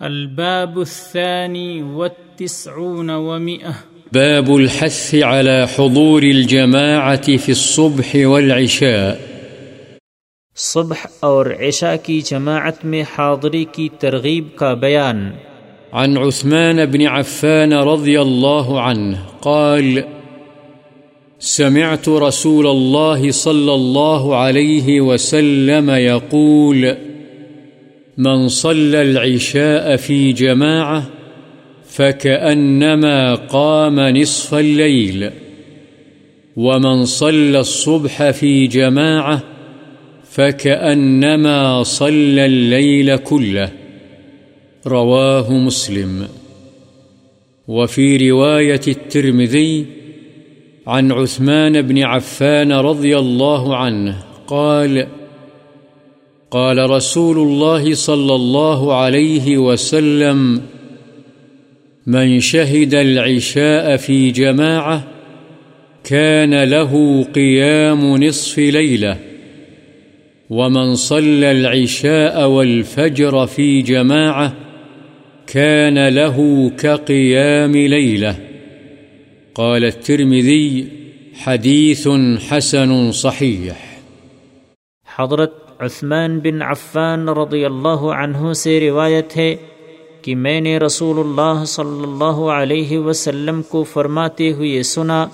الباب الثاني والتسعون ومئة. باب الحث على حضور الجماعة في الصبح والعشاء. صبح اور عشاء کی جماعت میں حاضری کی ترغیب کا بیان. عن عثمان بن عفان رضي الله عنه قال: سمعت رسول الله صلى الله عليه وسلم يقول: من صلى العشاء في جماعة فكأنما قام نصف الليل، ومن صلى الصبح في جماعة فكأنما صلى الليل كله، رواه مسلم. وفي رواية الترمذي عن عثمان بن عفان رضي الله عنه قال: قال رسول الله صلى الله عليه وسلم: من شهد العشاء في جماعة كان له قيام نصف ليلة، ومن صلى العشاء والفجر في جماعة كان له كقيام ليلة. قال الترمذي: حديث حسن صحيح. حضرت عثمان بن عفان رضی اللہ عنہ سے روایت ہے کہ میں نے رسول اللہ صلی اللہ علیہ وسلم کو فرماتے ہوئے سنا: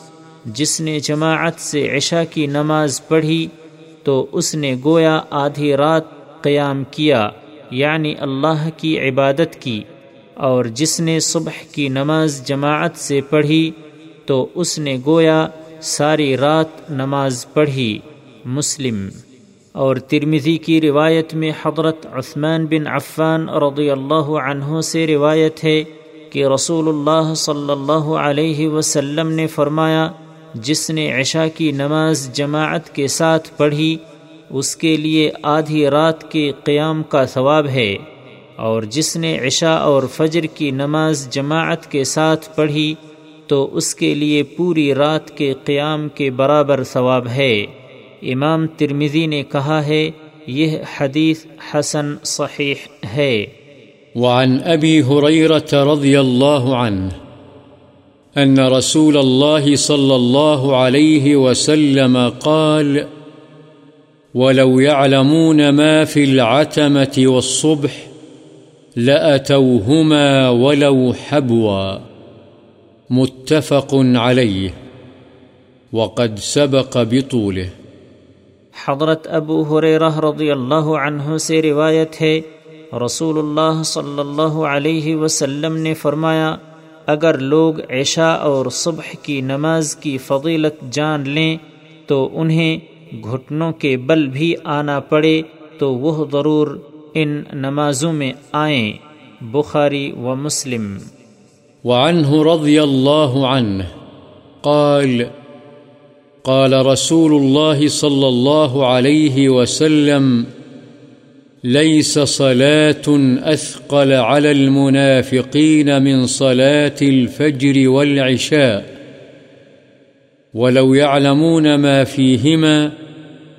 جس نے جماعت سے عشاء کی نماز پڑھی تو اس نے گویا آدھی رات قیام کیا، یعنی اللہ کی عبادت کی، اور جس نے صبح کی نماز جماعت سے پڑھی تو اس نے گویا ساری رات نماز پڑھی. مسلم. اور ترمذی کی روایت میں حضرت عثمان بن عفان رضی اللہ عنہ سے روایت ہے کہ رسول اللہ صلی اللہ علیہ وسلم نے فرمایا: جس نے عشاء کی نماز جماعت کے ساتھ پڑھی اس کے لیے آدھی رات کے قیام کا ثواب ہے، اور جس نے عشاء اور فجر کی نماز جماعت کے ساتھ پڑھی تو اس کے لیے پوری رات کے قیام کے برابر ثواب ہے. امام ترمذی نے کہا ہے یہ حدیث حسن صحیح ہے. وعن ابی ہریرہ رضی اللہ عنہ ان رسول اللہ صلی اللہ علیہ وسلم قال: ولو يعلمون ما في العتمة والصبح لأتوهما ولو حبوا، متفق عليه، وقد سبق بطوله. حضرت ابو ہریرہ رضی اللہ عنہ سے روایت ہے رسول اللہ صلی اللہ علیہ وسلم نے فرمایا: اگر لوگ عشاء اور صبح کی نماز کی فضیلت جان لیں تو انہیں گھٹنوں کے بل بھی آنا پڑے تو وہ ضرور ان نمازوں میں آئیں. بخاری و مسلم. وعنہ رضی اللہ عنہ قال: قال رسول الله صلى الله عليه وسلم: ليس صلاة أثقل على المنافقين من صلاة الفجر والعشاء، ولو يعلمون ما فيهما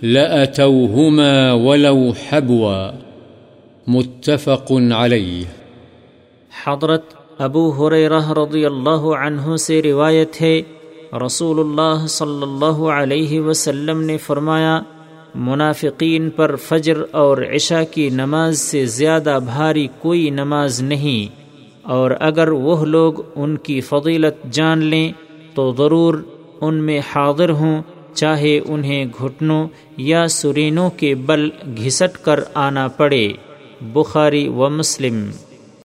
لأتوهما ولو حبوا، متفق عليه. حضرت ابو ہریرہ رضی اللہ عنہ سے روایت ہے رسول اللہ صلی اللہ علیہ وسلم نے فرمایا: منافقین پر فجر اور عشاء کی نماز سے زیادہ بھاری کوئی نماز نہیں، اور اگر وہ لوگ ان کی فضیلت جان لیں تو ضرور ان میں حاضر ہوں، چاہے انہیں گھٹنوں یا سرینوں کے بل گھسٹ کر آنا پڑے. بخاری و مسلم.